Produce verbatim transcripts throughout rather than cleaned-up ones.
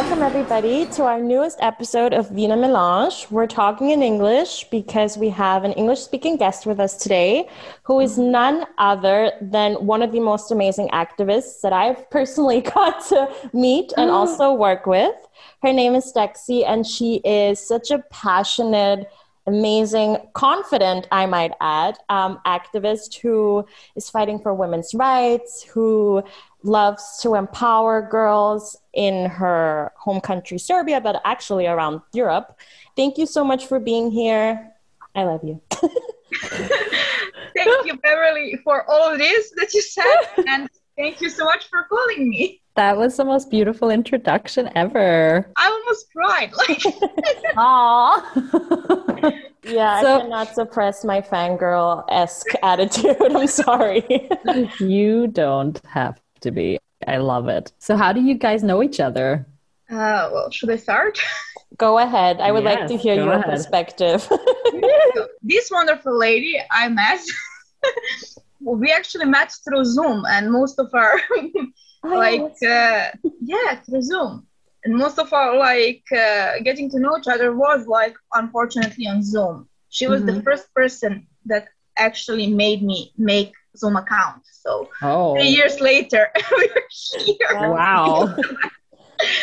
Welcome, everybody, to our newest episode of Vina Melange. We're talking in English because we have an English-speaking guest with us today who is none other than one of the most amazing activists that I've personally got to meet and also work with. Her name is Dexy, and she is such a passionate, amazing, confident, I might add, um, activist who is fighting for women's rights, who loves to empower girls in her home country, Serbia, but actually around Europe. Thank you so much for being here. I love you. Thank you, Beverly, for all of this that you said. And thank you so much for calling me. That was the most beautiful introduction ever. I almost cried. Like, aww. Yeah, so, I cannot suppress my fangirl-esque attitude. I'm sorry. You don't have to be. I love it. So how do you guys know each other? Uh, well, should I start? Go ahead. I would yes, like to hear your ahead. perspective. This wonderful lady I met, we actually met through Zoom, and most of our, like, uh, yeah, through Zoom. And most of our, like, uh, getting to know each other was, like, unfortunately on Zoom. She was mm-hmm. the first person that actually made me make Zoom account. So oh. three years later, we were here. Wow.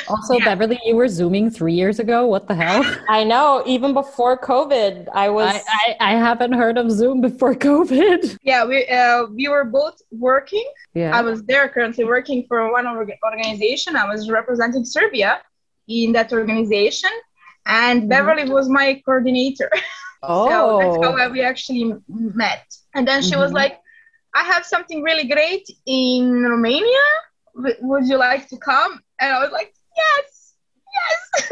Also, yeah. Beverly, you were Zooming three years ago. What the hell? I know. Even before COVID, I was... I, I, I haven't heard of Zoom before COVID. Yeah, we uh, we were both working. Yeah. I was there currently working for one organization. I was representing Serbia in that organization. And Beverly mm-hmm. was my coordinator. Oh. So that's how we actually met. And then she mm-hmm. was like, I have something really great in Romania. Would you like to come? And I was like, yes, yes.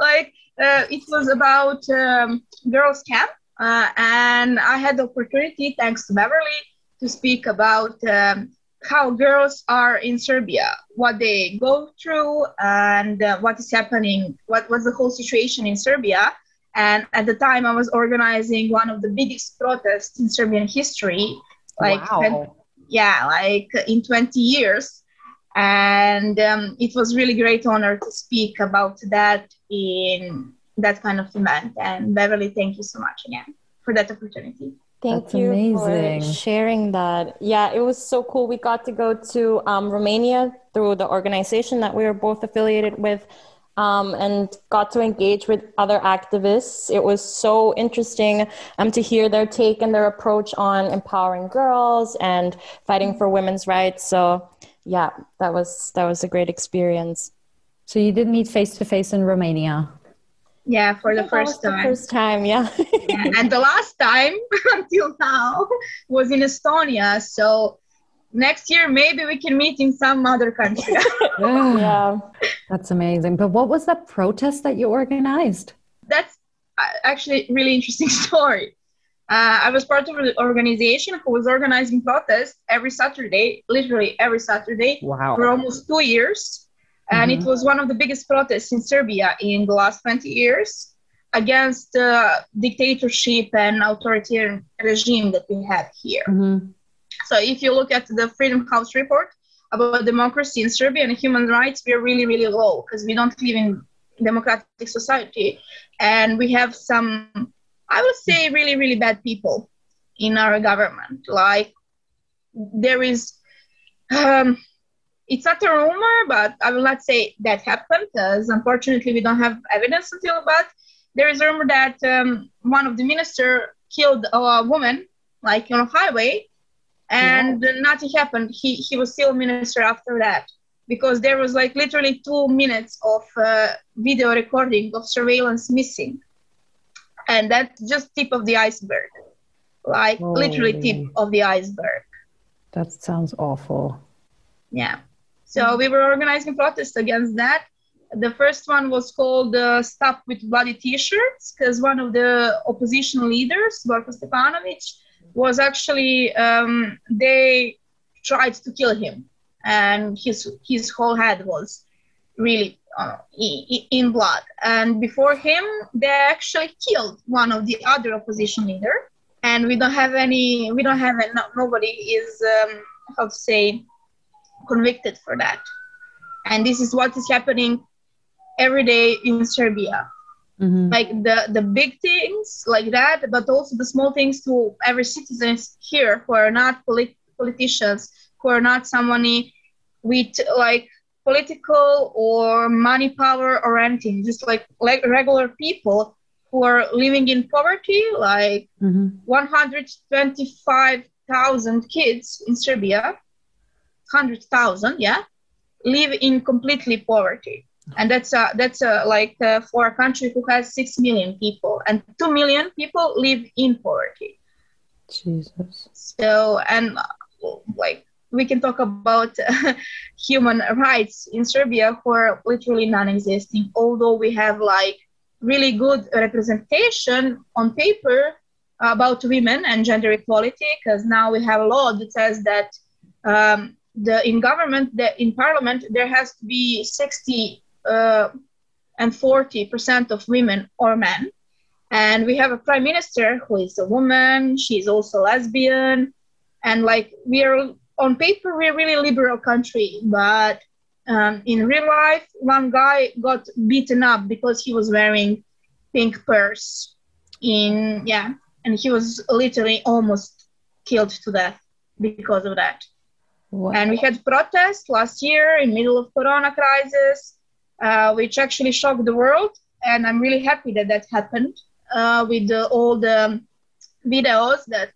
Like, uh, it was about um, girls' camp. Uh, and I had the opportunity, thanks to Beverly, to speak about um, how girls are in Serbia, what they go through, and uh, what is happening, what was the whole situation in Serbia. And at the time, I was organizing one of the biggest protests in Serbian history. Like, wow. Yeah, like in twenty years. And um, it was really great honor to speak about that in that kind of event. And Beverly, thank you so much again for that opportunity. Thank That's you amazing. for sharing that. Yeah, it was so cool. We got to go to um, Romania through the organization that we were both affiliated with um, and got to engage with other activists. It was so interesting um, to hear their take and their approach on empowering girls and fighting for women's rights. So... yeah, that was that was a great experience. So you did meet face to face in Romania. Yeah, for the first time. The first time, yeah. Yeah. And the last time until now was in Estonia. So next year maybe we can meet in some other country. Yeah. Yeah, that's amazing. But what was that protest that you organized? That's actually a really interesting story. Uh, I was part of an organization who was organizing protests every Saturday, literally every Saturday, wow. for almost two years. And mm-hmm. it was one of the biggest protests in Serbia in the last twenty years against uh, dictatorship and authoritarian regime that we have here. Mm-hmm. So if you look at the Freedom House report about democracy in Serbia and human rights, we're really, really low because we don't live in democratic society. And we have some... I would say really, really bad people in our government. Like, there is, um, it's not a rumor, but I will not say that happened, because unfortunately we don't have evidence until, but there is a rumor that um, one of the minister killed a woman, like, on a highway, and yeah. nothing happened. He, he was still minister after that, because there was, like, literally two minutes of uh, video recording of surveillance missing. And that's just tip of the iceberg, like oh, literally tip of the iceberg. That sounds awful. Yeah. So mm-hmm. we were organizing protests against that. The first one was called uh, Stop with Bloody T-shirts, because one of the opposition leaders, Borko Stefanović, was actually, um, they tried to kill him. And his his whole head was really... Uh, in blood. And before him, they actually killed one of the other opposition leader. And we don't have any, we don't have, no, nobody is, um, how to say, convicted for that. And this is what is happening every day in Serbia. Mm-hmm. Like the, the big things like that, but also the small things to every citizens here who are not polit- politicians, who are not somebody with like political or money power or anything, just like, like regular people who are living in poverty, like mm-hmm. one hundred twenty-five thousand kids in Serbia, one hundred thousand, yeah, live in completely poverty. And that's a, that's a, like uh, for a country who has six million people, and two million people live in poverty. Jesus. So, and uh, like we can talk about uh, human rights in Serbia who are literally non-existing, although we have like really good representation on paper about women and gender equality, because now we have a law that says that um, the in government, the, in parliament, there has to be sixty Uh, and forty percent of women or men. And we have a prime minister who is a woman. She's also lesbian. And like we are on paper, we're a really liberal country. But um, in real life, one guy got beaten up because he was wearing pink purse. In yeah, and he was literally almost killed to death because of that. Wow. And we had protests last year in middle of Corona crisis. Uh, which actually shocked the world, and I'm really happy that that happened uh, with the, all the videos that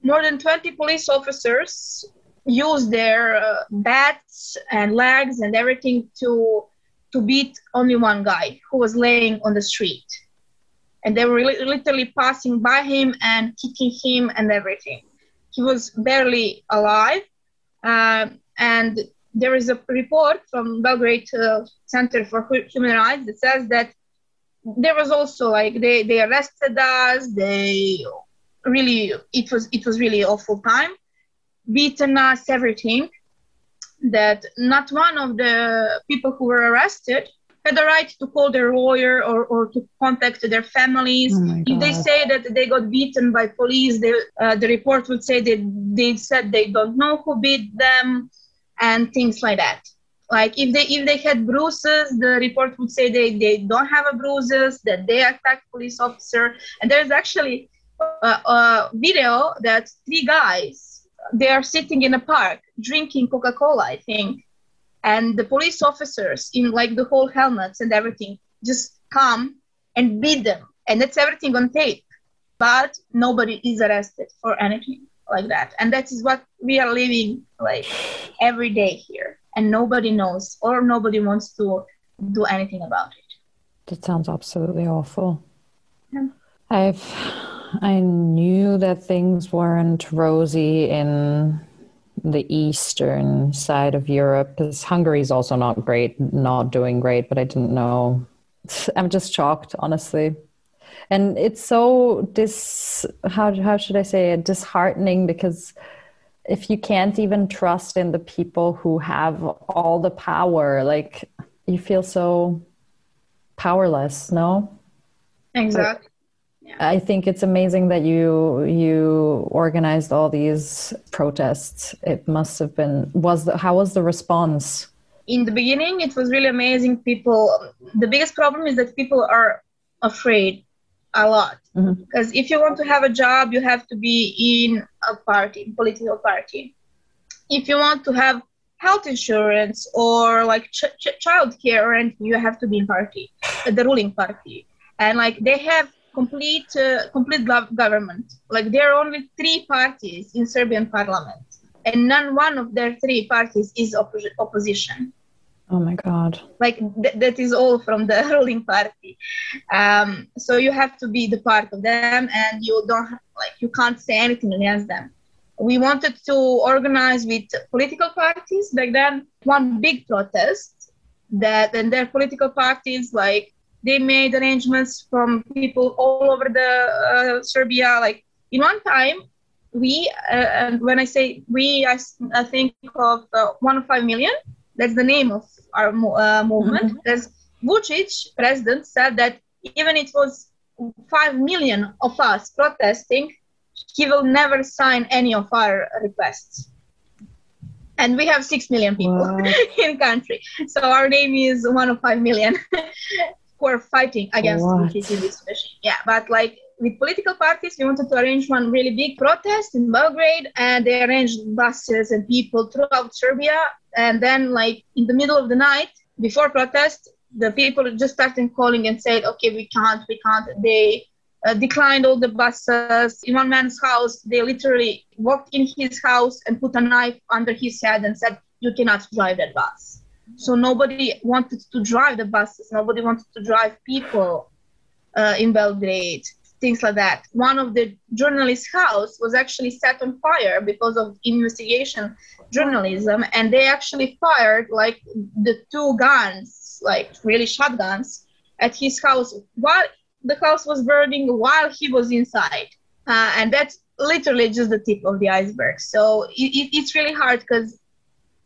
more than twenty police officers used their uh, bats and legs and everything to to beat only one guy who was laying on the street, and they were li- literally passing by him and kicking him and everything. He was barely alive, uh, and there is a report from Belgrade uh, Center for Human Rights that says that there was also like they, they arrested us. They really it was it was really awful time, beaten us, everything. That not one of the people who were arrested had the right to call their lawyer or, or to contact their families. Oh if they say that they got beaten by police, they, uh, the report would say that they said they don't know who beat them. And things like that. Like if they if they had bruises, the report would say they, they don't have a bruises, that they attacked police officer. And there's actually a, a video that three guys, they are sitting in a park drinking Coca-Cola, I think. And the police officers in like the whole helmets and everything just come and beat them. And that's everything on tape. But nobody is arrested for anything like that. And that is what we are living like every day here, and nobody knows or nobody wants to do anything about it. That sounds absolutely awful. Yeah. I've I knew that things weren't rosy in the eastern side of Europe, because Hungary's also not great, not doing great, but I didn't know. I'm just shocked, honestly. And it's so dis how how should I say it disheartening, because if you can't even trust in the people who have all the power, like you feel so powerless, no? Exactly. Yeah. I think it's amazing that you you organized all these protests. It must have been was the, how was the response? In the beginning, it was really amazing. People, the biggest problem is that people are afraid. A lot, because mm-hmm. if you want to have a job, you have to be in a party, political party. If you want to have health insurance or like ch- ch- childcare or anything, you have to be in party, the ruling party. And like they have complete, uh, complete gov- government. Like there are only three parties in Serbian parliament, and none one of their three parties is op- opposition. Oh my God. Like th- that is all from the ruling party. Um, so you have to be the part of them, and you don't have, like you can't say anything against them. We wanted to organize with political parties back then one big protest that and their political parties, like they made arrangements from people all over the uh, Serbia. Like in one time we, uh, and when I say we, I, I think of uh, one of five million. That's the name of our uh, movement. As mm-hmm. Vucic, president, said that even it was five million of us protesting, he will never sign any of our requests. And we have six million people wow. in country. So our name is one of five million who are fighting against Vucic in this situation. Yeah, but like with political parties, we wanted to arrange one really big protest in Belgrade, and they arranged buses and people throughout Serbia. And then like in the middle of the night, before protest, the people just started calling and said, okay, we can't, we can't. They uh, declined all the buses. In one man's house, they literally walked in his house and put a knife under his head and said, you cannot drive that bus. Mm-hmm. So nobody wanted to drive the buses. Nobody wanted to drive people uh, in Belgrade, things like that. One of the journalists' house was actually set on fire because of investigation journalism. And they actually fired like the two guns, like really shotguns at his house while the house was burning, while he was inside. Uh, and that's literally just the tip of the iceberg. So it, it, it's really hard because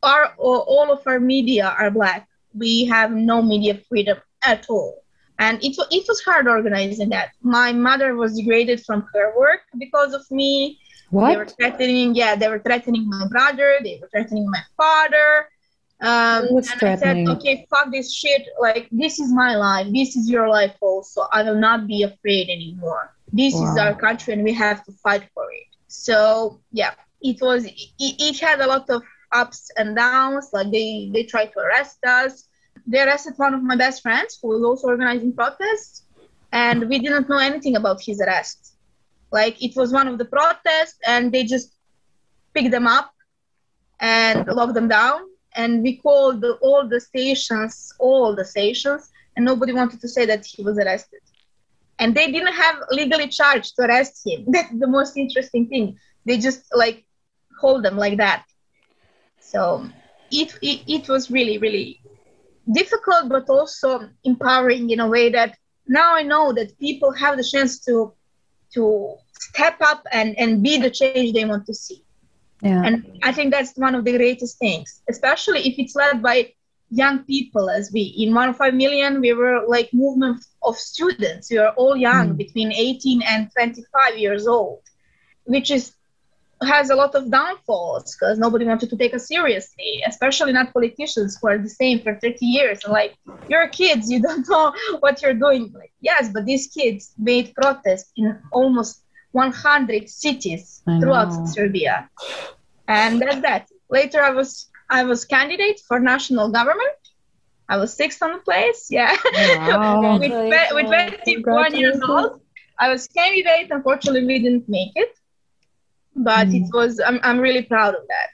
our all of our media are black. We have no media freedom at all. And it, it was hard organizing that. My mother was degraded from her work because of me. What? They were threatening, yeah, they were threatening my brother. They were threatening my father. Um, and I said, okay, fuck this shit. Like, this is my life. This is your life also. I will not be afraid anymore. This wow. is our country and we have to fight for it. So, yeah, it was, it, it had a lot of ups and downs. Like, they, they tried to arrest us. They arrested one of my best friends who was also organizing protests. And we didn't know anything about his arrest. Like, it was one of the protests and they just picked them up and locked them down. And we called the, all the stations, all the stations, and nobody wanted to say that he was arrested. And they didn't have legally charged to arrest him. That's the most interesting thing. They just like hold them like that. So it it, it was really, really difficult, but also empowering in a way that now I know that people have the chance to to step up and, and be the change they want to see. Yeah. And I think that's one of the greatest things, especially if it's led by young people as we. In one of five million, we were like movement of students. We are all young, mm. between eighteen and twenty-five years old, which is has a lot of downfalls because nobody wanted to take us seriously, especially not politicians who are the same for thirty years. And like, you're kids, you don't know what you're doing. Like, yes, but these kids made protests in almost one hundred cities throughout Serbia. And that's that. Later, I was I was candidate for national government. I was sixth on the place, yeah. Wow. with, with twenty-one years old. I was candidate. Unfortunately, we didn't make it. But mm. it was, I'm, I'm really proud of that.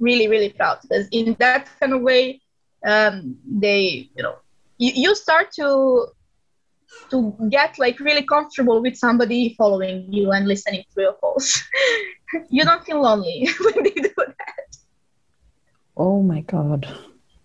Really, really proud. Because in that kind of way, um, they, you know, you, you start to... to get like really comfortable with somebody following you and listening to your calls. You don't feel lonely when they do that. Oh my God.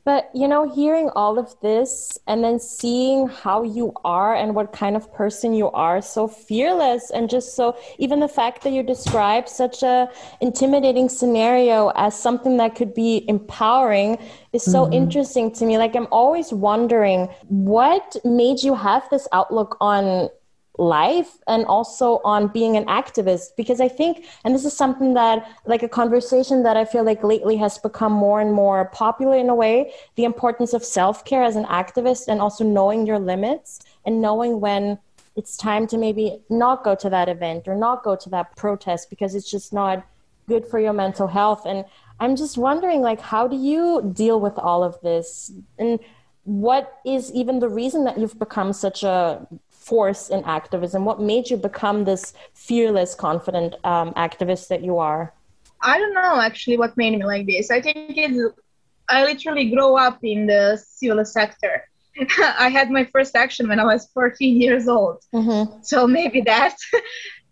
But, you know, hearing all of this and then seeing how you are and what kind of person you are, so fearless and just so, even the fact that you describe such a intimidating scenario as something that could be empowering is so mm-hmm. interesting to me. Like, I'm always wondering what made you have this outlook on life and also on being an activist, because I think, and this is something that like a conversation that I feel like lately has become more and more popular in a way, the importance of self-care as an activist and also knowing your limits and knowing when it's time to maybe not go to that event or not go to that protest because it's just not good for your mental health. And I'm just wondering, like, how do you deal with all of this? And what is even the reason that you've become such a force in activism? What made you become this fearless, confident um, activist that you are? I don't know actually what made me like this. I think it's, I literally grew up in the civil sector. I had my first action when I was fourteen years old. Mm-hmm. So maybe that.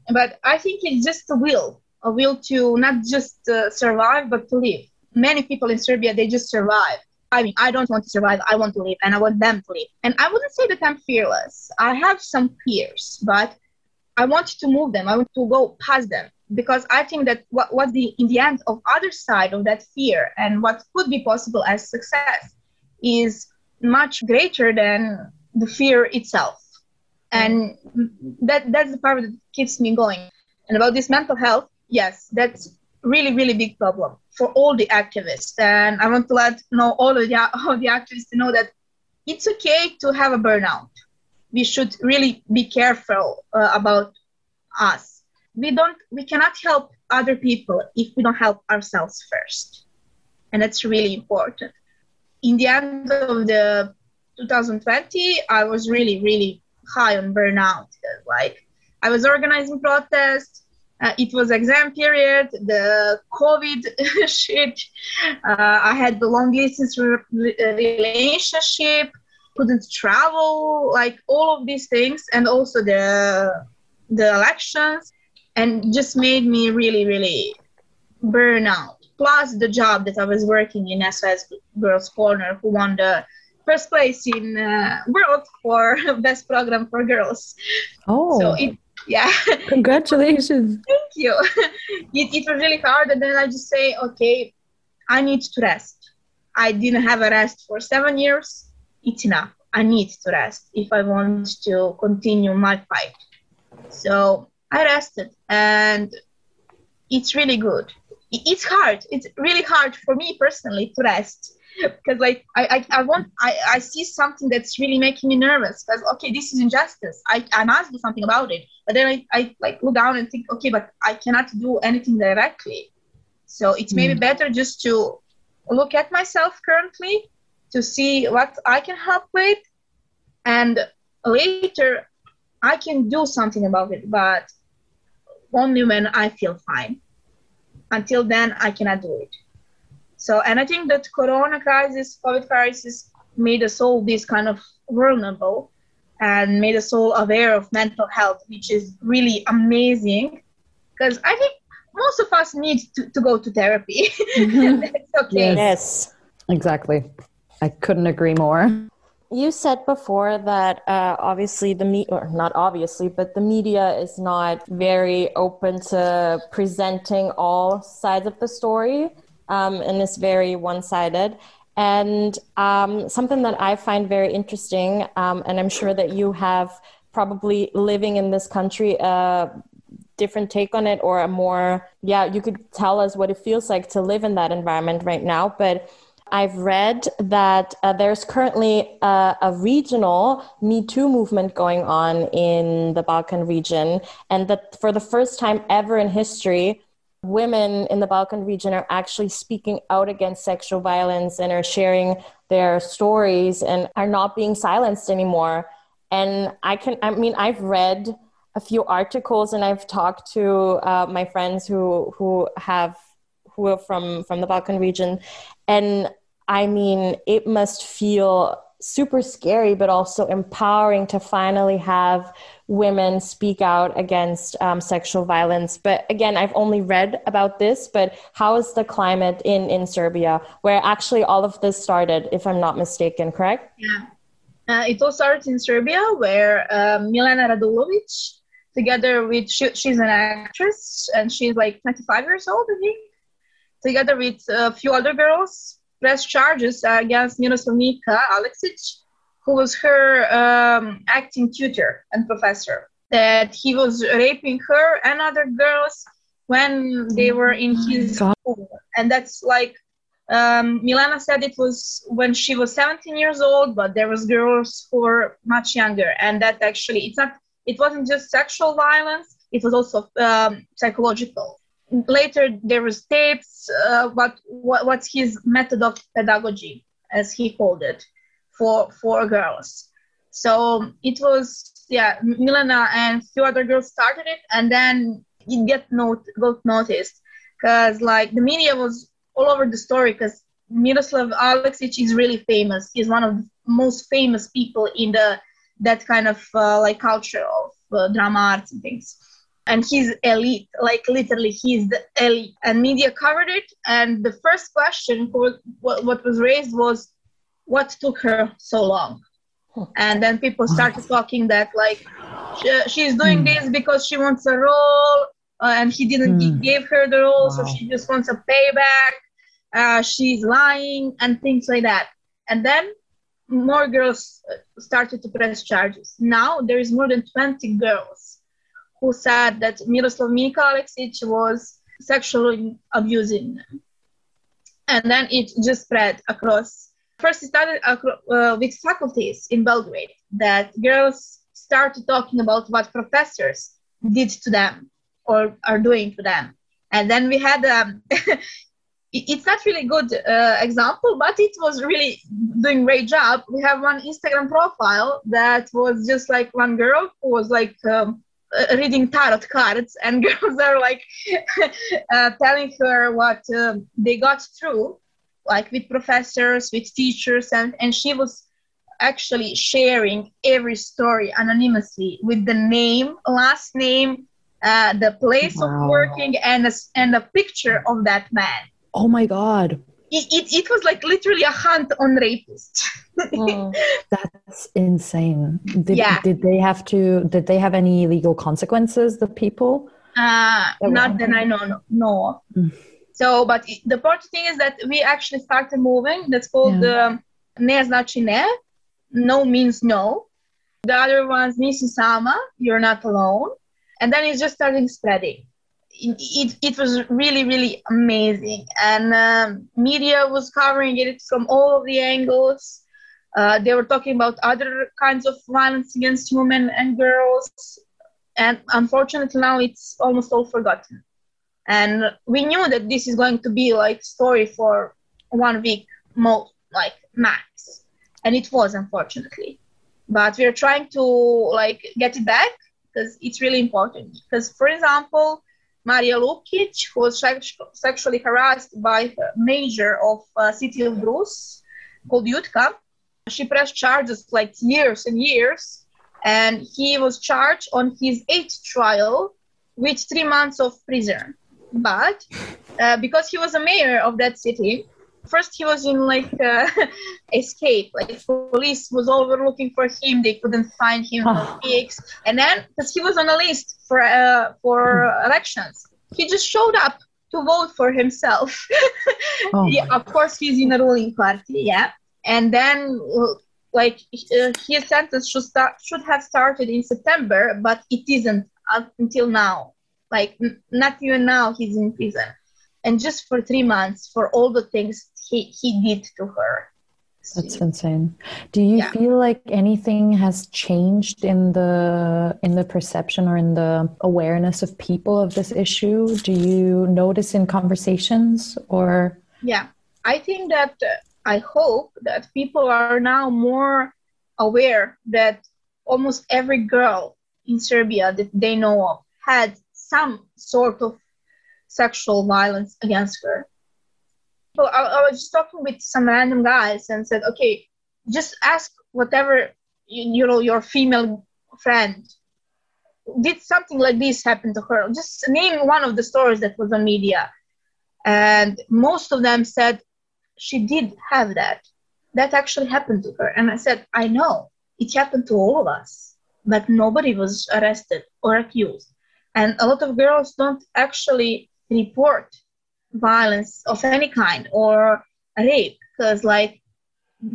But I think it's just a will, a will to not just uh, survive, but to live. Many people in Serbia, they just survive. I mean, I don't want to survive. I want to live and I want them to live. And I wouldn't say that I'm fearless. I have some fears, but I want to move them. I want to go past them because I think that what, what the in the end of other side of that fear and what could be possible as success is much greater than the fear itself. And that that's the part that keeps me going. And about this mental health, yes, that's really, really big problem. for all the activists. And I want to let know all of the, all the activists to know that it's okay to have a burnout. We should really be careful uh, about us. We don't, we cannot help other people if we don't help ourselves first. And that's really important. In the end of the twenty twenty, I was really, really high on burnout. Like, I was organizing protests. Uh, it was exam period, the COVID shit. Uh, I had the long distance re- relationship, couldn't travel, like all of these things. And also the the elections. And just made me really, really burn out. Plus the job that I was working in, S O S Girls Corner, who won the first place in uh, world for best program for girls. Oh, so it, yeah. Congratulations. Thank you. It, it was really hard. And then I just say, okay, I need to rest. I didn't have a rest for seven years. It's enough. I need to rest if I want to continue my fight. So I rested, and it's really good. It's hard. It's really hard for me personally to rest because, like, I, I, I want, I, I see something that's really making me nervous. Because okay, this is injustice. I, I must do something about it. But then I, I like look down and think, okay, but I cannot do anything directly. So it's maybe mm. better just to look at myself currently to see what I can help with, and later I can do something about it. But only when I feel fine. Until then, I cannot do it. So, and I think that Corona crisis, COVID crisis, made us all this kind of vulnerable and made us all aware of mental health, which is really amazing. Because I think most of us need to, to go to therapy. Mm-hmm. That's okay. Yes, exactly. I couldn't agree more. You said before that uh, obviously the me- or not obviously, but the media is not very open to presenting all sides of the story, um, and it's very one-sided. And um, something that I find very interesting, um, and I'm sure that you have probably living in this country uh, different take on it, or a more, yeah, you could tell us what it feels like to live in that environment right now. But I've read that uh, there's currently uh, a regional Me Too movement going on in the Balkan region, and that for the first time ever in history, women in the Balkan region are actually speaking out against sexual violence and are sharing their stories and are not being silenced anymore. And I can, I mean, I've read a few articles, and I've talked to uh, my friends who who have who are from from the Balkan region, and I mean, it must feel super scary, but also empowering to finally have women speak out against um, sexual violence. But again, I've only read about this, but how is the climate in, in Serbia, where actually all of this started, if I'm not mistaken, correct? Yeah. Uh, it all started in Serbia, where uh, Milena Radulović, together with, she, she's an actress, and she's like twenty-five years old, I think. Together with a few other girls, pressed charges against Miroslav Mika Aleksić, who was her um, acting tutor and professor, that he was raping her and other girls when they were in his God. School. And that's like, um, Milena said it was when she was seventeen years old, but there was girls who were much younger. And that actually, it's not, it wasn't just sexual violence, it was also um, psychological. Later, there was tapes, uh, what, what what's his method of pedagogy, as he called it, for for girls. So it was, yeah, Milena and a few other girls started it, and then it get not, got noticed, because like the media was all over the story, because Miroslav Aleksić is really famous. He's one of the most famous people in the that kind of uh, like culture of uh, drama arts and things. And he's elite, like literally he's the elite. And media covered it. And the first question for what, what was raised was, what took her so long? And then people started talking that like, she, she's doing mm. this because she wants a role, uh, and he didn't mm. he give her the role, wow. so she just wants a payback. Uh, she's lying and things like that. And then more girls started to press charges. Now there is more than twenty girls who said that Miroslav Mika Aleksić was sexually abusing them. and then it just spread across. First, it started uh, with faculties in Belgrade, that girls started talking about what professors did to them or are doing to them. And then we had, um, it's not really good uh, example, but it was really doing great job. We have one Instagram profile that was just like one girl who was like um, reading tarot cards, and girls are like uh, telling her what uh, they got through, like with professors, with teachers, and, and she was actually sharing every story anonymously with the name, last name, uh, the place wow. of working, and a, and a picture of that man. Oh my God. It it, it was like literally a hunt on rapists. Oh, that's insane. Did, yeah. did they have to, did they have any legal consequences, the people? Uh, not that I know, no. Mm. So, but the important thing is that we actually started moving. That's called the Nie znaczy nie. No means no. The other one's Nie si sama. You're not alone. And then it just started spreading. It it, it was really, really amazing. And um, media was covering it from all of the angles. Uh, they were talking about other kinds of violence against women and girls. And unfortunately, now it's almost all forgotten. And we knew that this is going to be like story for one week, most, like max. And it was, unfortunately. But we're trying to like get it back because it's really important. Because, for example, Maria Lukic, who was sexually harassed by her mayor of uh, city of Brus, called Yutka, she pressed charges like years and years. And he was charged on his eighth trial with three months of prison. But uh, because he was a mayor of that city, first he was in like uh, escape. Like police was over looking for him, they couldn't find him oh. for weeks. And then because he was on a list for uh, for elections, he just showed up to vote for himself. oh yeah, of course, he's in a ruling party, yeah. And then like uh, his sentence should start should have started in September, but it isn't up until now. Like, n- not even now he's in prison. And just for three months, for all the things he, he did to her. That's she, insane. Do you yeah. feel like anything has changed in the in the perception or in the awareness of people of this issue? Do you notice in conversations or? Yeah, I think that, uh, I hope that people are now more aware that almost every girl in Serbia that they know of had some sort of sexual violence against her. So I, I was just talking with some random guys and said, okay, just ask whatever, you, you know, your female friend. Did something like this happen to her? Just name one of the stories that was on media. And most of them said, she did have that. That actually happened to her. And I said, I know. It happened to all of us. But nobody was arrested or accused. And a lot of girls don't actually report violence of any kind or rape because, like,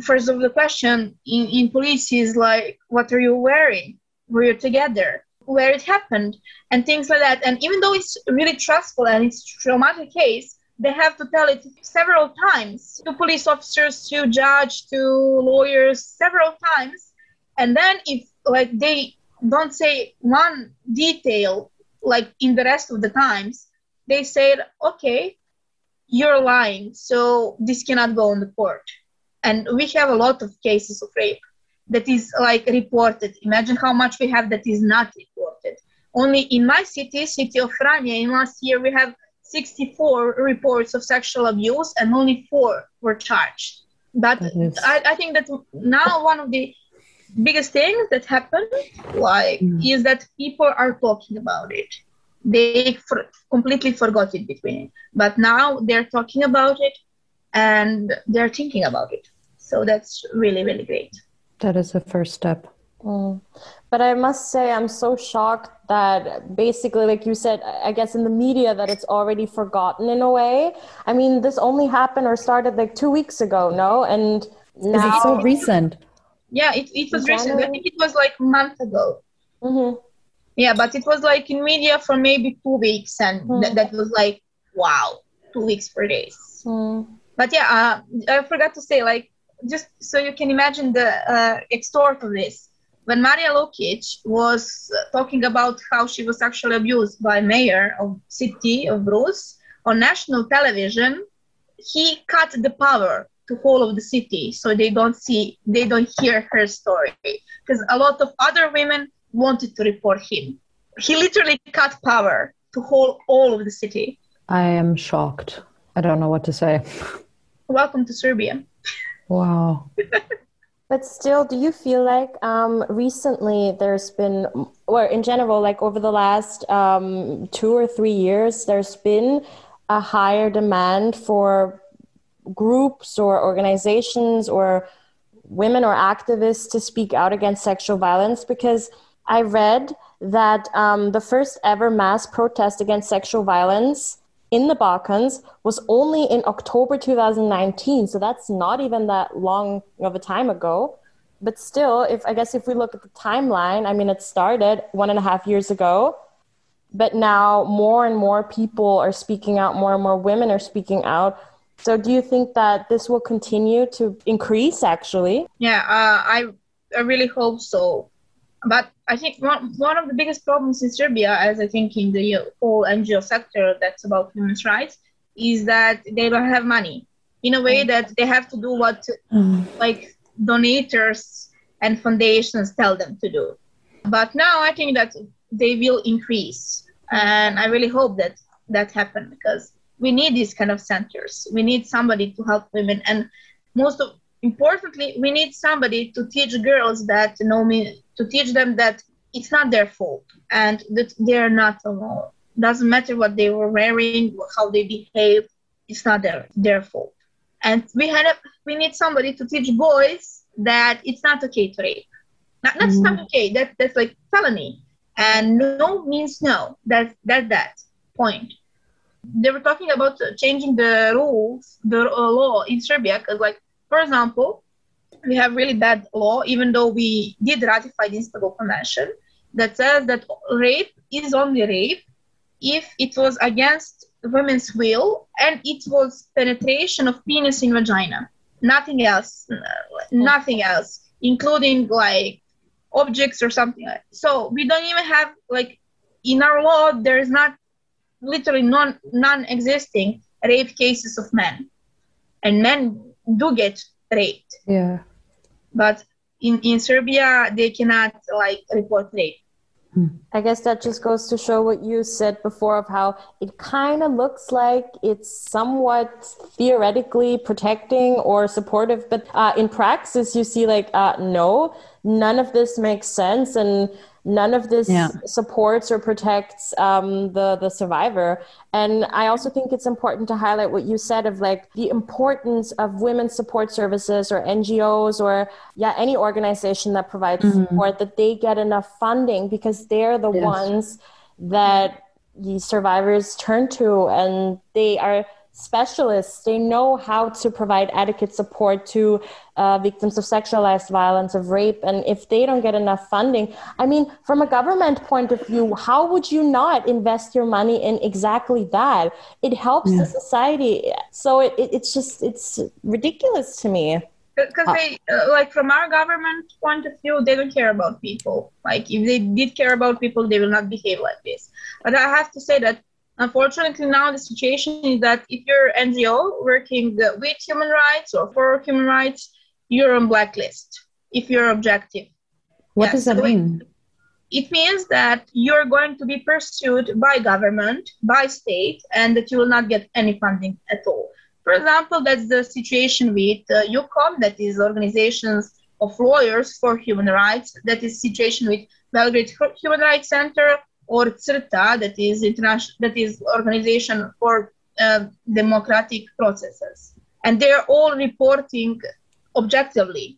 first of the question in, in police is, like, what are you wearing? Were you together? Where it happened? And things like that. And even though it's really trustful and it's a traumatic case, they have to tell it several times to police officers, to judge, to lawyers, several times. And then if, like, they don't say one detail, like in the rest of the times, they said, okay, you're lying, so this cannot go on the court. And we have a lot of cases of rape that is like reported. Imagine how much we have that is not reported. Only in my city, city of Franje, in last year we have sixty-four reports of sexual abuse and only four were charged. But mm-hmm. I, I think that now one of the biggest thing that happened, like, mm. is that people are talking about it. They for- completely forgot it between, but now they're talking about it and they're thinking about it. So that's really, really great. That is the first step. Mm. But I must say, I'm so shocked that basically, like you said, I guess in the media that it's already forgotten in a way. I mean, this only happened or started like two weeks ago, no? And now it's so recent. Yeah, it, it was recent. I think it was like a month ago. Mm-hmm. Yeah, but it was like in media for maybe two weeks. And mm-hmm. th- that was like, wow, two weeks, four days. Mm. But yeah, uh, I forgot to say, like, just so you can imagine the uh, extort of this. When Maria Lukic was talking about how she was actually abused by mayor of city of Brus on national television, he cut the power to whole of the city, so they don't see, they don't hear her story, because a lot of other women wanted to report him. He literally cut power to whole all of the city. I am shocked. I don't know what to say. Welcome to Serbia. Wow. But still, do you feel like um, recently there's been, or in general, like over the last um, two or three years, there's been a higher demand for groups or organizations or women or activists to speak out against sexual violence? Because I read that um, the first ever mass protest against sexual violence in the Balkans was only in October twenty nineteen. So that's not even that long of a time ago. But still, if I guess if we look at the timeline, I mean, it started one and a half years ago, but now more and more people are speaking out, more and more women are speaking out. So do you think that this will continue to increase, actually? Yeah, uh, I, I really hope so. But I think one, one of the biggest problems in Serbia, as I think in the whole N G O sector that's about women's rights, is that they don't have money. In a way that they have to do what mm. like donators and foundations tell them to do. But now I think that they will increase. And I really hope that that happens, because we need these kind of centers. We need somebody to help women. And most of, importantly, we need somebody to teach girls that know me. To teach them that it's not their fault and that they're not alone. Doesn't matter what they were wearing, how they behave, it's not their, their fault. And we had a, we need somebody to teach boys that it's not okay to rape. Not, that's mm. not okay, that, that's like felony. And no means no, that's that, that point. They were talking about changing the rules, the law in Serbia, because like, for example, we have really bad law, even though we did ratify the Istanbul Convention, that says that rape is only rape if it was against women's will and it was penetration of penis in vagina. Nothing else. Nothing else, including like objects or something like that. So we don't even have, like, in our law, there is not literally non, non-existing rape cases of men. And men do get raped. Yeah. But in, in Serbia, they cannot, like, report rape. I guess that just goes to show what you said before of how it kind of looks like it's somewhat theoretically protecting or supportive. But uh, in practice, you see, like, uh, no, none of this makes sense. And none of this yeah. supports or protects um, the, the survivor. And I also think it's important to highlight what you said of, like, the importance of women's support services or N G Os or yeah, any organization that provides mm-hmm. support, that they get enough funding, because they're the yes. ones that the survivors turn to, and they are specialists. They know how to provide adequate support to uh, victims of sexualized violence, of rape. And if they don't get enough funding, I mean, from a government point of view, how would you not invest your money in exactly that? It helps yeah. the society. So it, it it's just, it's ridiculous to me. Because they, uh, like, from our government point of view, they don't care about people. Like, if they did care about people, they will not behave like this. But I have to say that unfortunately, now the situation is that if you're an N G O working with human rights or for human rights, you're on blacklist, if you're objective. What yeah, does that so mean? It, it means that you're going to be pursued by government, by state, and that you will not get any funding at all. For example, that's the situation with uh, YUCOM, that is organizations of lawyers for human rights. That is situation with Belgrade Human Rights Center, or CIRTA, that is international, that is organization for uh, democratic processes, and they're all reporting objectively,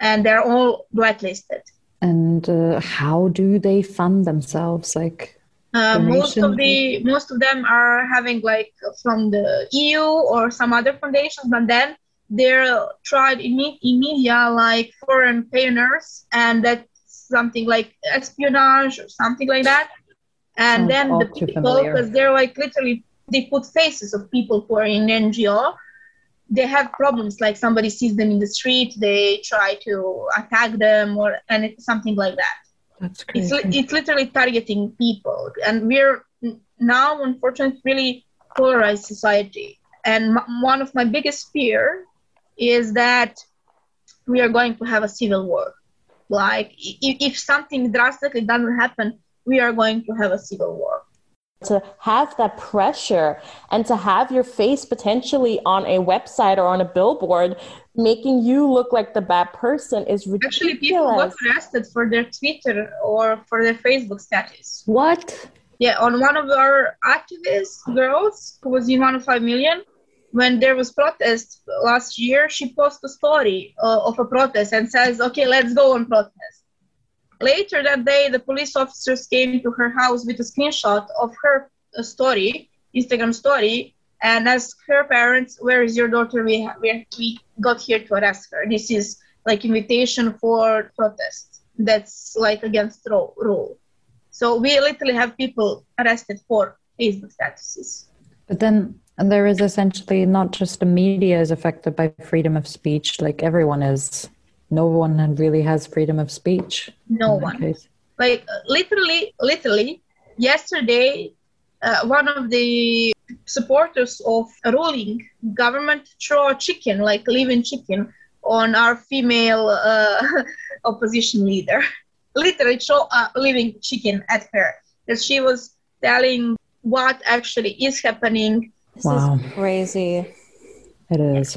and they're all blacklisted. And uh, how do they fund themselves? Like uh, most of the most of them are having, like, from the E U or some other foundations, but then they're tried in, in media, like foreign pioneers, and that. Something like espionage or something like that. And Sounds then the people, because they're like literally, they put faces of people who are in N G O they have problems, like somebody sees them in the street, they try to attack them or and it's something like that. That's crazy. It's, it's literally targeting people. And we're now, unfortunately, really polarized society. And m- one of my biggest fear is that we are going to have a civil war. Like, if, if something drastically doesn't happen, we are going to have a civil war. To have that pressure and to have your face potentially on a website or on a billboard making you look like the bad person is ridiculous. Actually, people got arrested for their Twitter or for their Facebook status. What? Yeah, on one of our activist girls who was in one of five million, when there was protest last year, she posted a story uh, of a protest and says, okay, let's go on protest. Later that day, the police officers came to her house with a screenshot of her story, Instagram story, and asked her parents, where is your daughter? We ha- we got here to arrest her. This is like invitation for protest. That's like against ro- rule. So we literally have people arrested for Facebook statuses. But then there is essentially not just the media is affected by freedom of speech, like everyone is. No one really has freedom of speech. No one. Case. Like, literally, literally, yesterday, uh, one of the supporters of a ruling government threw a chicken, like live-in chicken, on our female uh, opposition leader. Literally threw a living chicken at her. Because she was telling what actually is happening. This wow. is crazy. It is.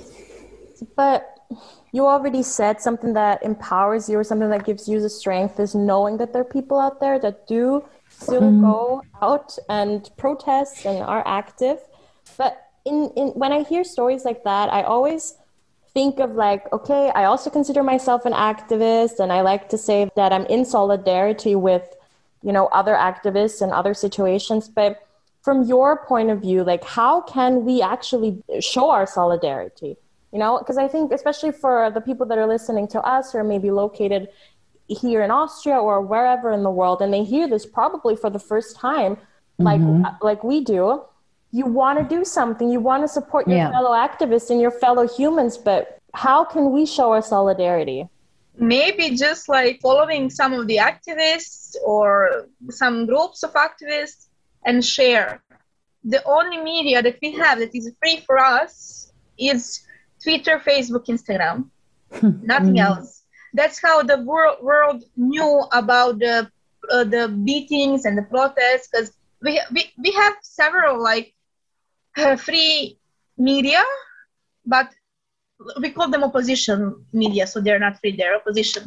But... You already said something that empowers you or something that gives you the strength is knowing that there are people out there that do still mm. go out and protest and are active. But in, in when I hear stories like that, I always think of like, okay, I also consider myself an activist and I like to say that I'm in solidarity with, you know, other activists and other situations. But from your point of view, like how can we actually show our solidarity? You know, because I think especially for the people that are listening to us or maybe located here in Austria or wherever in the world, and they hear this probably for the first time, like mm-hmm. like we do, you want to do something. You want to support your yeah. fellow activists and your fellow humans. But how can we show our solidarity? Maybe just like following some of the activists or some groups of activists and share. The only media that we have that is free for us is Twitter, Facebook, Instagram, nothing else. That's how the world, world knew about the uh, the beatings and the protests, because we, we we have several like uh, free media, but we call them opposition media, so they're not free, they're opposition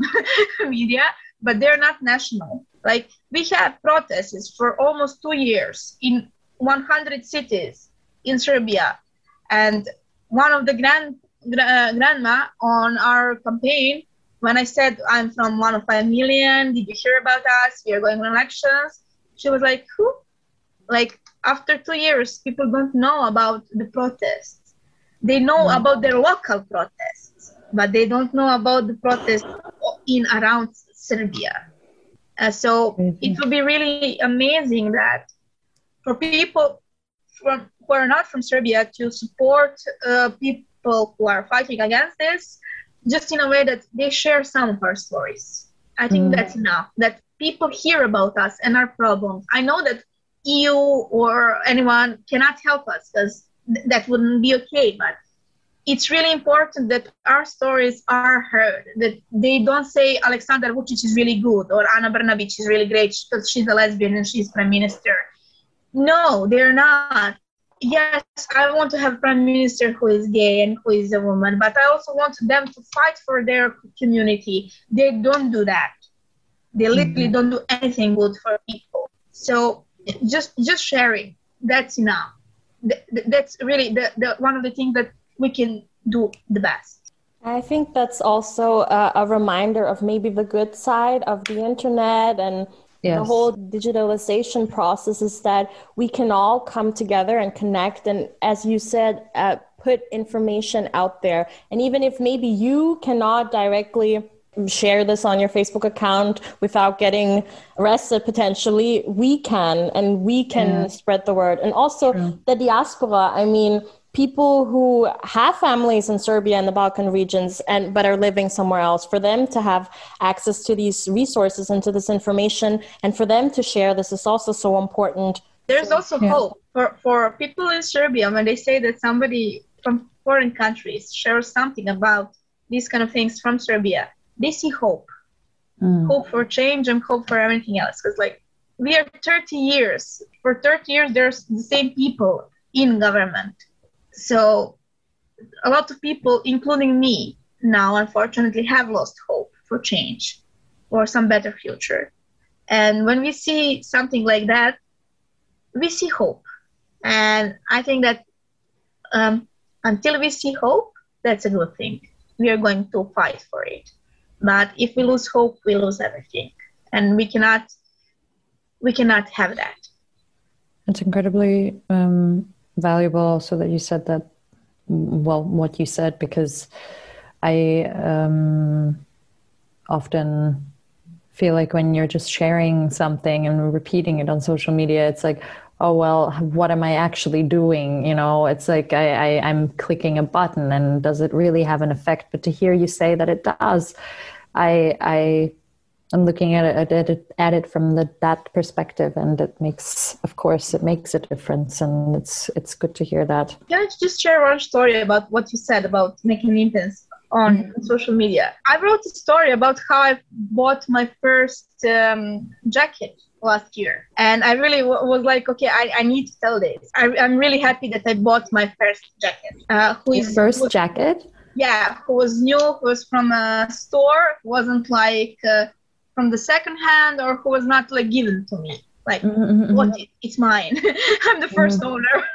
media, but they're not national. Like we had protests for almost two years in one hundred cities in Serbia, and one of the grand uh, grandma on our campaign, when I said, I'm from one of five million, did you hear about us? We are going on elections. She was like, who? Like, after two years, people don't know about the protests. They know mm-hmm. about their local protests, but they don't know about the protests in around Serbia. Uh, so mm-hmm. it would be really amazing that for people from who are not from Serbia to support uh, people who are fighting against this, just in a way that they share some of our stories. I think mm. that's enough, that people hear about us and our problems. I know that E U or anyone cannot help us because th- that wouldn't be okay, but it's really important that our stories are heard, that they don't say Aleksandar Vučić is really good or Ana Brnabić is really great because she's a lesbian and she's prime minister. No, they're not. Yes, I want to have a prime minister who is gay and who is a woman, but I also want them to fight for their community. They don't do that. They literally mm-hmm. don't do anything good for people. So just just sharing, that's enough. Th- that's really the, the one of the things that we can do the best. I think that's also a, a reminder of maybe the good side of the internet and yes. The whole digitalization process is that we can all come together and connect and, as you said, uh, put information out there. And even if maybe you cannot directly share this on your Facebook account without getting arrested potentially, we can, and we can yeah. spread the word. And also True. The diaspora, I mean, people who have families in Serbia and the Balkan regions and but are living somewhere else, for them to have access to these resources and to this information and for them to share this is also so important. There's also yeah. hope for, for people in Serbia when they say that somebody from foreign countries shares something about these kind of things from Serbia. They see hope, mm. hope for change and hope for everything else. Because like we are thirty years, for thirty years, there's the same people in government. So a lot of people, including me now, unfortunately, have lost hope for change or some better future. And when we see something like that, we see hope. And I think that um, until we see hope, that's a good thing. We are going to fight for it. But if we lose hope, we lose everything. And we cannot, we cannot have that. It's incredibly um valuable also that you said that, well, what you said, because I um, often feel like when you're just sharing something and repeating it on social media, it's like, oh, well, what am I actually doing? You know, it's like I, I, I'm clicking a button and does it really have an effect? But to hear you say that it does, I, I I'm looking at it, at it, at it from the, that perspective, and it makes, of course, it makes a difference, and it's it's good to hear that. Can I just share one story about what you said about making an impact on mm-hmm. social media? I wrote a story about how I bought my first um, jacket last year, and I really w- was like, okay, I, I need to tell this. I, I'm really happy that I bought my first jacket. Uh, who Your is first who, jacket? Yeah, who was new, who was from a store, wasn't like... Uh, from the second hand, or who was not like given to me, like mm-hmm. what it, it's mine. I'm the first mm. owner.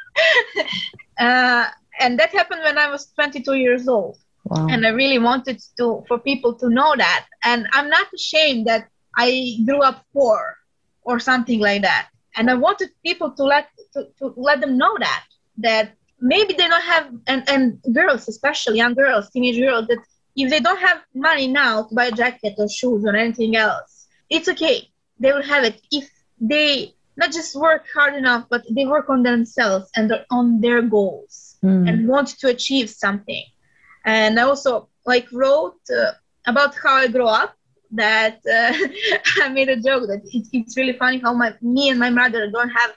uh, and that happened when I was twenty-two years old. Wow. And I really wanted to for people to know that. And I'm not ashamed that I grew up poor or something like that. And I wanted people to let to, to let them know that that maybe they don't have, and, and girls, especially young girls, teenage girls, that if they don't have money now to buy a jacket or shoes or anything else, it's okay. They will have it if they not just work hard enough, but they work on themselves and on their goals mm. and want to achieve something. And I also like wrote uh, about how I grew up, that uh, I made a joke that it, it's really funny how my me and my mother don't have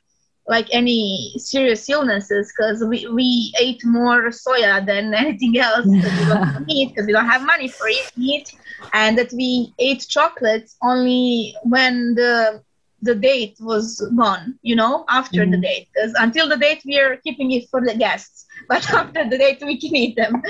like any serious illnesses because we, we ate more soya than anything else because we don't eat because we don't have money for it, and that we ate chocolates only when the the date was gone, you know, after mm. the date, because until the date we are keeping it for the guests, but after the date we can eat them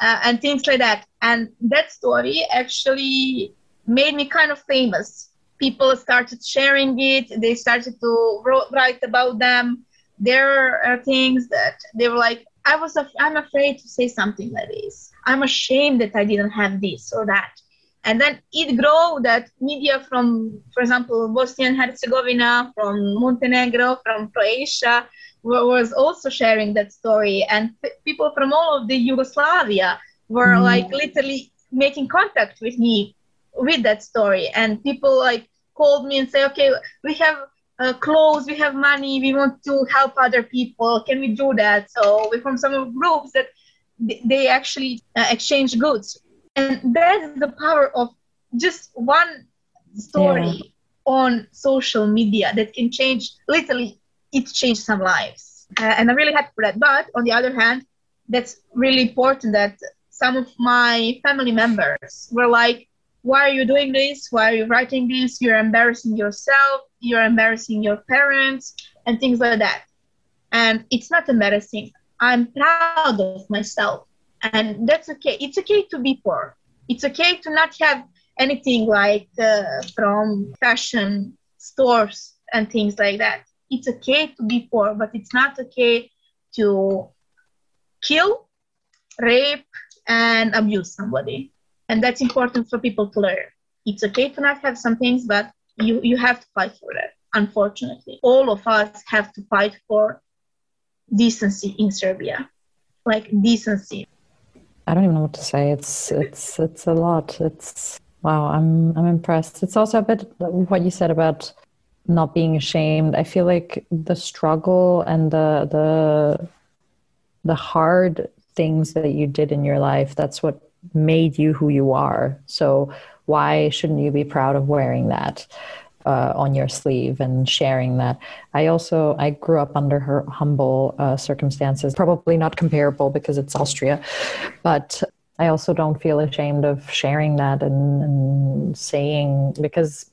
uh, and things like that. And that story actually made me kind of famous. People started sharing it. They started to wrote, write about them. There are things that they were like, I was, af- I'm afraid to say something like this. I'm ashamed that I didn't have this or that. And then it grew that media from, for example, Bosnia and Herzegovina, from Montenegro, from Croatia, were, was also sharing that story. And p- people from all of the Yugoslavia were mm. like literally making contact with me with that story, and people like called me and say, okay, we have uh, clothes, we have money, we want to help other people, can we do that? So we're from some groups that th- they actually uh, exchange goods, and that's the power of just one story yeah. on social media that can change, literally it changed some lives, uh, and I'm really happy for that. But on the other hand, that's really important that some of my family members were like, why are you doing this? Why are you writing this? You're embarrassing yourself. You're embarrassing your parents and things like that. And it's not embarrassing. I'm proud of myself. And that's okay. It's okay to be poor. It's okay to not have anything like uh, from fashion stores and things like that. It's okay to be poor, but it's not okay to kill, rape, and abuse somebody. And that's important for people to learn. It's okay to not have some things, but you, you have to fight for that, unfortunately. All of us have to fight for decency in Serbia, like decency. I don't even know what to say. It's it's it's a lot. It's wow, I'm I'm impressed. It's also a bit what you said about not being ashamed. I feel like the struggle and the the the hard things that you did in your life, that's what made you who you are. So why shouldn't you be proud of wearing that uh, on your sleeve and sharing that? I also, I grew up under her humble uh, circumstances, probably not comparable because it's Austria, but I also don't feel ashamed of sharing that and, and saying, because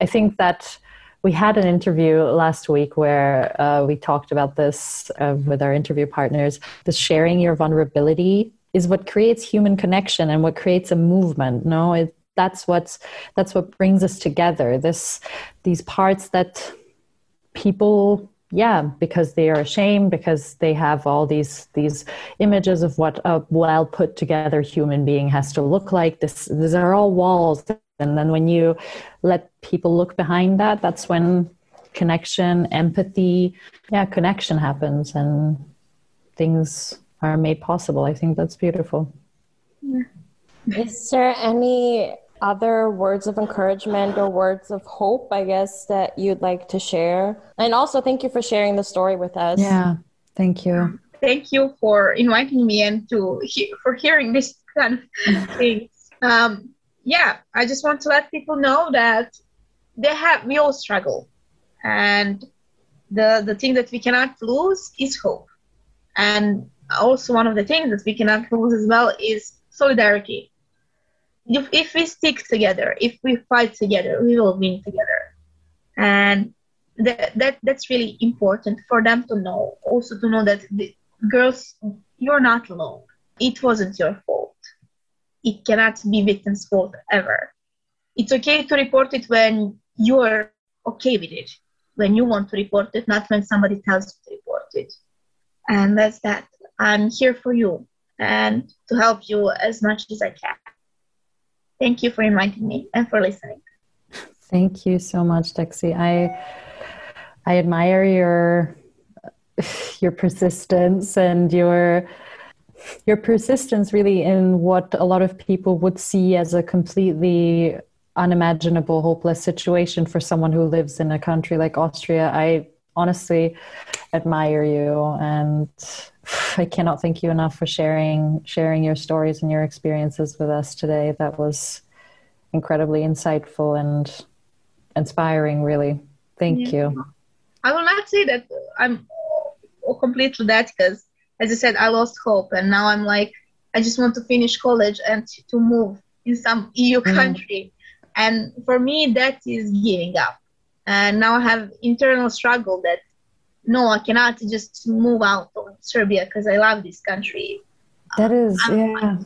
I think that we had an interview last week where uh, we talked about this uh, with our interview partners. The sharing your vulnerability is what creates human connection and what creates a movement. No, it, that's what's that's what brings us together. This these parts that people. Yeah, because they are ashamed, because they have all these these images of what a well put together human being has to look like. This, these are all walls. And then when you let people look behind that, that's when connection, empathy, yeah, connection happens and things are made possible. I think that's beautiful. Yeah. Is there any other words of encouragement or words of hope, I guess, that you'd like to share? And also thank you for sharing the story with us. Yeah, thank you. Thank you for inviting me and to he- for hearing this kind of things. Um, yeah, I just want to let people know that they have, we all struggle. And the the thing that we cannot lose is hope. And also one of the things that we cannot lose as well is solidarity. If, if we stick together, if we fight together, we will win together. And that, that that's really important for them to know. Also to know that, the, girls, you're not alone. It wasn't your fault. It cannot be victim's fault ever. It's okay to report it when you're okay with it, when you want to report it, not when somebody tells you to report it. And that's that. I'm here for you and to help you as much as I can. Thank you for inviting me and for listening. Thank you so much, Dexy. I I admire your your persistence and your your persistence really in what a lot of people would see as a completely unimaginable, hopeless situation for someone who lives in a country like Austria. I honestly admire you and I cannot thank you enough for sharing sharing your stories and your experiences with us today. That was incredibly insightful and inspiring, really. Thank yeah. you. I will not say that I'm completely that, because as I said, I lost hope and now I'm like, I just want to finish college and to move in some E U country. Mm. And for me, that is giving up. And now I have internal struggle that no, I cannot just move out of Serbia because I love this country. That is, um, yeah.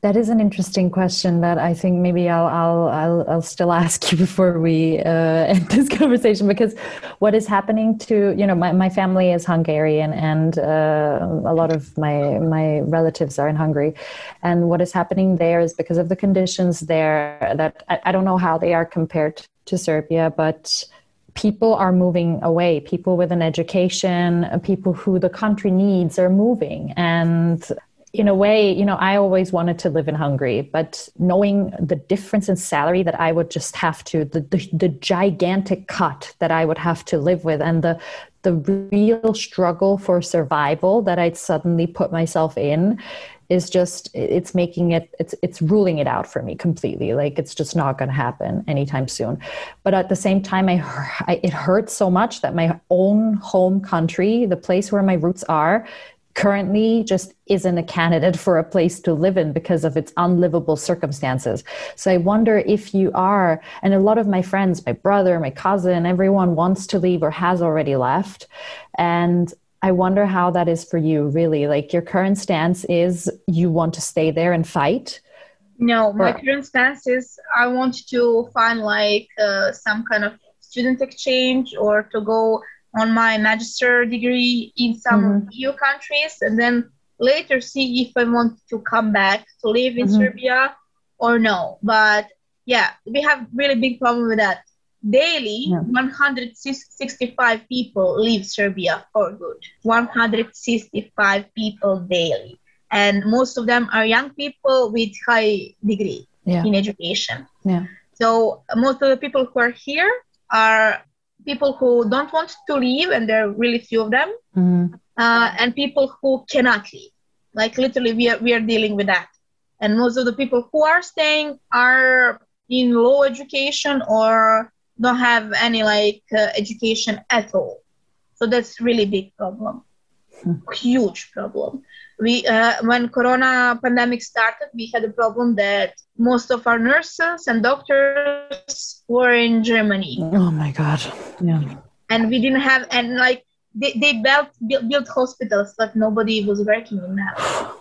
That is an interesting question that I think maybe I'll I'll I'll, I'll still ask you before we uh, end this conversation, because what is happening to, you know, my, my family is Hungarian and uh, a lot of my my relatives are in Hungary, and what is happening there is because of the conditions there that I, I don't know how they are compared to Serbia, but people are moving away. People with an education, people who the country needs are moving. And in a way, you know, I always wanted to live in Hungary, but knowing the difference in salary that I would just have to, the the, the gigantic cut that I would have to live with and the the real struggle for survival that I'd suddenly put myself in is just, it's making it, it's it's ruling it out for me completely. Like, it's just not going to happen anytime soon. But at the same time, I, I it hurts so much that my own home country, the place where my roots are, currently just isn't a candidate for a place to live in because of its unlivable circumstances. So I wonder if you are, and a lot of my friends, my brother, my cousin, everyone wants to leave or has already left. And I wonder how that is for you, really. Like, your current stance is you want to stay there and fight? No, my or... current stance is I want to find like uh, some kind of student exchange or to go on my magister degree in some mm-hmm. E U countries and then later see if I want to come back to live in mm-hmm. Serbia or no. But yeah, we have really big problem with that. Daily, yeah. one hundred sixty-five people leave Serbia for good. one hundred sixty-five people daily. And most of them are young people with high degree yeah. in education. Yeah. So most of the people who are here are people who don't want to leave, and there are really few of them. Mm-hmm. uh, and people who cannot leave. Like literally we are, we are dealing with that. And most of the people who are staying are in low education or don't have any like uh, education at all. So that's really big problem. Huge problem. We uh, when Corona pandemic started, we had a problem that most of our nurses and doctors were in Germany. Oh my God! Yeah. And we didn't have and like they they built built hospitals, but nobody was working in that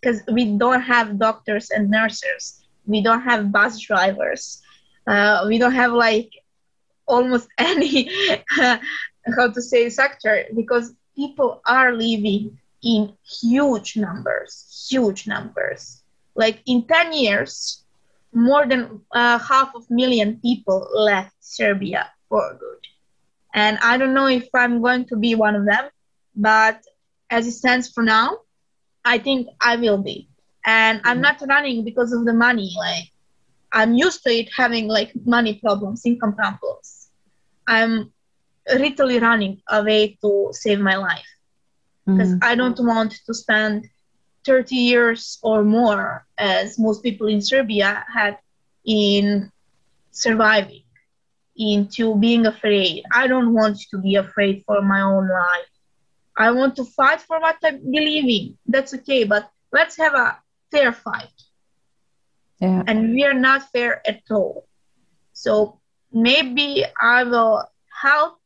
because we don't have doctors and nurses. We don't have bus drivers. Uh, we don't have like almost any how to say sector because. People are living in huge numbers, huge numbers. Like in ten years, more than uh, half of million people left Serbia for good. And I don't know if I'm going to be one of them, but as it stands for now, I think I will be. And I'm not running because of the money. Like I'm used to it having like money problems, income problems. I'm literally running away to save my life because mm-hmm. I don't want to spend thirty years or more as most people in Serbia had in surviving, into being afraid. I don't want to be afraid for my own life. I want to fight for what I believe in. That's okay, but let's have a fair fight. Yeah. And we are not fair at all. So maybe I will help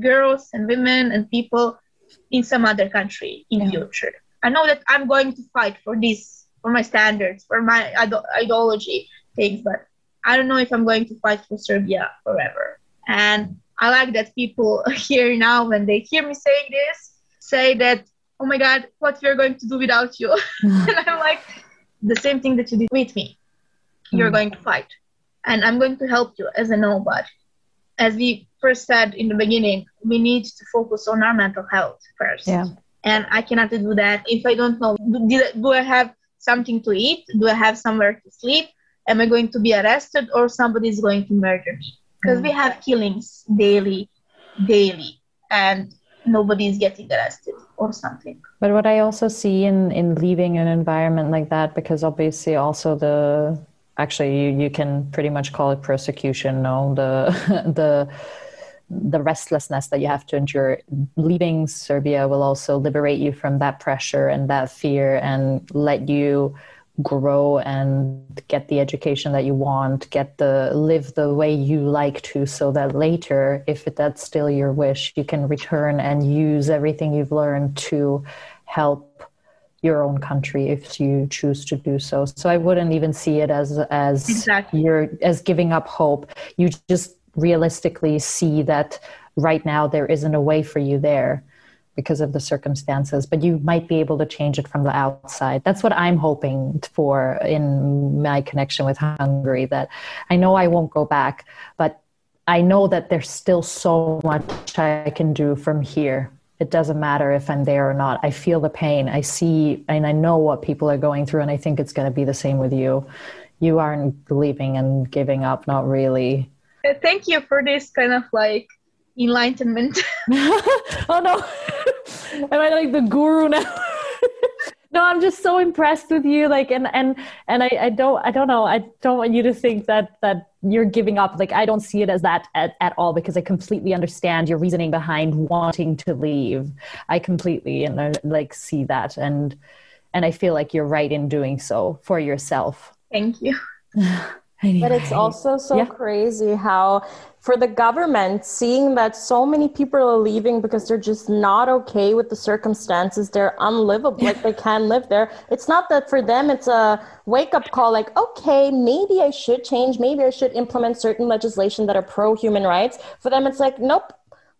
girls and women and people in some other country in yeah. future. I know that I'm going to fight for this, for my standards, for my ide- ideology things, but I don't know if I'm going to fight for Serbia forever. And I like that people here now, when they hear me saying this, say that, oh my God, what we're going to do without you. Mm. And I'm like, the same thing that you did with me. Mm. You're going to fight. And I'm going to help you as a nobody. As we first said in the beginning, we need to focus on our mental health first. Yeah. And I cannot do that if I don't know, do, do I have something to eat? Do I have somewhere to sleep? Am I going to be arrested or somebody is going to murder me? Because mm. we have killings daily, daily, and nobody is getting arrested or something. But what I also see in, in leaving an environment like that, because obviously also the... Actually, you, you can pretty much call it persecution, no? The the the restlessness that you have to endure. Leaving Serbia will also liberate you from that pressure and that fear and let you grow and get the education that you want, get the live the way you like to, so that later, if that's still your wish, you can return and use everything you've learned to help your own country if you choose to do so. So I wouldn't even see it as as exactly. you're as giving up hope. You just realistically see that right now there isn't a way for you there because of the circumstances, but you might be able to change it from the outside. That's what I'm hoping for in my connection with Hungary, that I know I won't go back, but I know that there's still so much I can do from here. It doesn't matter if I'm there or not. I feel the pain. I see and I know what people are going through, and I think it's going to be the same with you. You aren't leaving and giving up, not really. Thank you for this kind of like enlightenment. Oh no, am I like the guru now? No, I'm just so impressed with you. Like, and and and I, I don't I don't know. I don't want you to think that that you're giving up. Like, I don't see it as that at, at all, because I completely understand your reasoning behind wanting to leave. I completely and I, like see that, and and I feel like you're right in doing so for yourself. Thank you. Anyway. But it's also so yeah. crazy how, for the government, seeing that so many people are leaving because they're just not okay with the circumstances, they're unlivable, like they can't live there. It's not that for them it's a wake-up call, like, okay, maybe I should change, maybe I should implement certain legislation that are pro-human rights. For them, it's like, nope,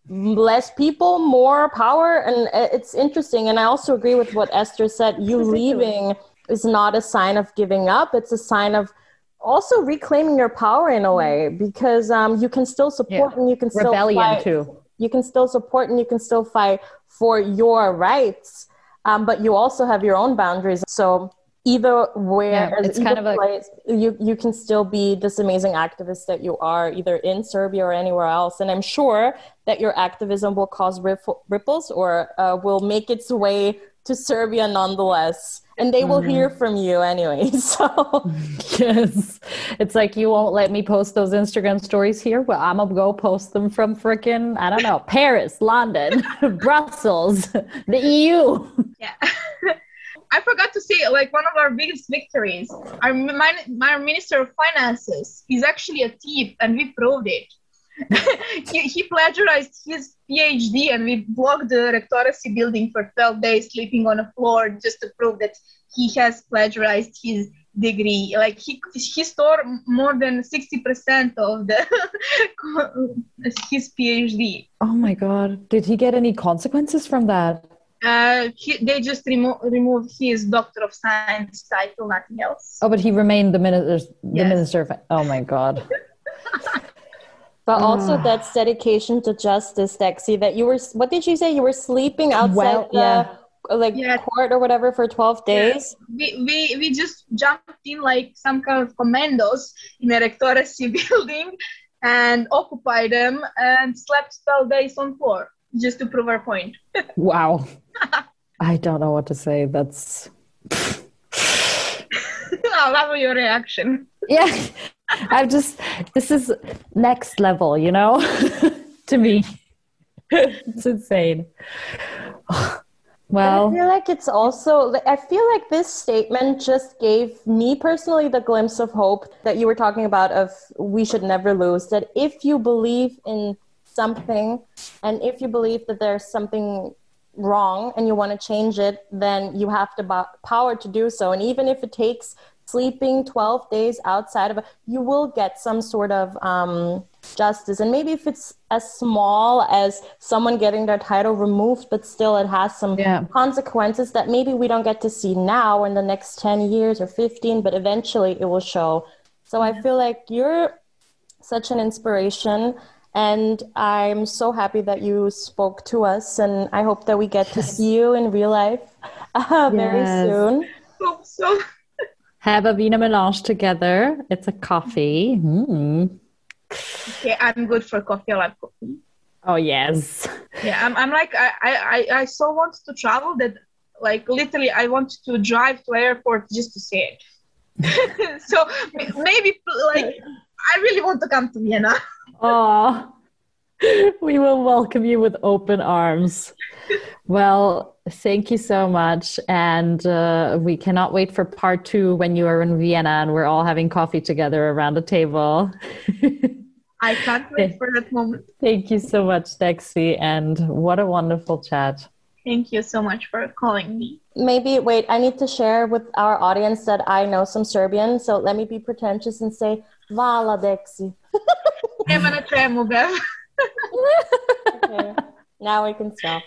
less people, more power. And it's interesting. And I also agree with what Esther said. You leaving is not a sign of giving up. It's a sign of also reclaiming your power in a way, because um, you can still support yeah. and you can still rebellion fight. Too. You can still support and you can still fight for your rights, um, but you also have your own boundaries. So either where yeah, it's either kind of like place, you you can still be this amazing activist that you are, either in Serbia or anywhere else. And I'm sure that your activism will cause riff- ripples or uh, will make its way to Serbia nonetheless. And they will mm-hmm. hear from you anyway, so. Yes. It's like, you won't let me post those Instagram stories here? Well, I'm going to go post them from freaking, I don't know, Paris, London, Brussels, the E U. Yeah. I forgot to say, like, one of our biggest victories, our, my, my Minister of Finances is actually a thief, and we proved it. he, he plagiarized his PhD, and we blocked the rectoracy building for twelve days, sleeping on a floor just to prove that he has plagiarized his degree. Like, he he stole more than sixty percent of the his PhD. Oh my God. Did he get any consequences from that? Uh, he, they just remo- removed his Doctor of Science title, nothing else. Oh, but he remained the, minister, the yes. minister of... Oh my God. But also, that's dedication to justice, Dexy. That you were, what did you say? You were sleeping outside well, yeah. the like yeah. court or whatever for twelve days. Yeah. We, we we just jumped in like some kind of commandos in a rectoracy building and occupied them and slept twelve days on floor just to prove our point. Wow. I don't know what to say. That's. I love your reaction. Yeah. I'm just, this is next level, you know, to me. It's insane. Well, and I feel like it's also, I feel like this statement just gave me personally the glimpse of hope that you were talking about, of we should never lose, that if you believe in something and if you believe that there's something wrong and you want to change it, then you have the power to do so. And even if it takes sleeping twelve days outside of, a, you will get some sort of um, justice. And maybe if it's as small as someone getting their title removed, but still it has some yeah. consequences that maybe we don't get to see now in the next ten years or fifteen, but eventually it will show. So I feel like you're such an inspiration, and I'm so happy that you spoke to us, and I hope that we get to see you in real life uh, yes. very soon. Hope so. Have a Vina Melange together. It's a coffee. Mm. Okay, I'm good for coffee. I like coffee. Oh, yes. Yeah, I'm, I'm like, I, I, I so want to travel that, like, literally, I want to drive to airport just to see it. So maybe, like, I really want to come to Vienna. Oh, we will welcome you with open arms. Well, thank you so much. And uh, we cannot wait for part two when you are in Vienna and we're all having coffee together around the table. I can't wait for that moment. Thank you so much, Dexy. And what a wonderful chat. Thank you so much for calling me. Maybe, wait, I need to share with our audience that I know some Serbian. So let me be pretentious and say, Vala, Dexy. Okay. Now we can stop.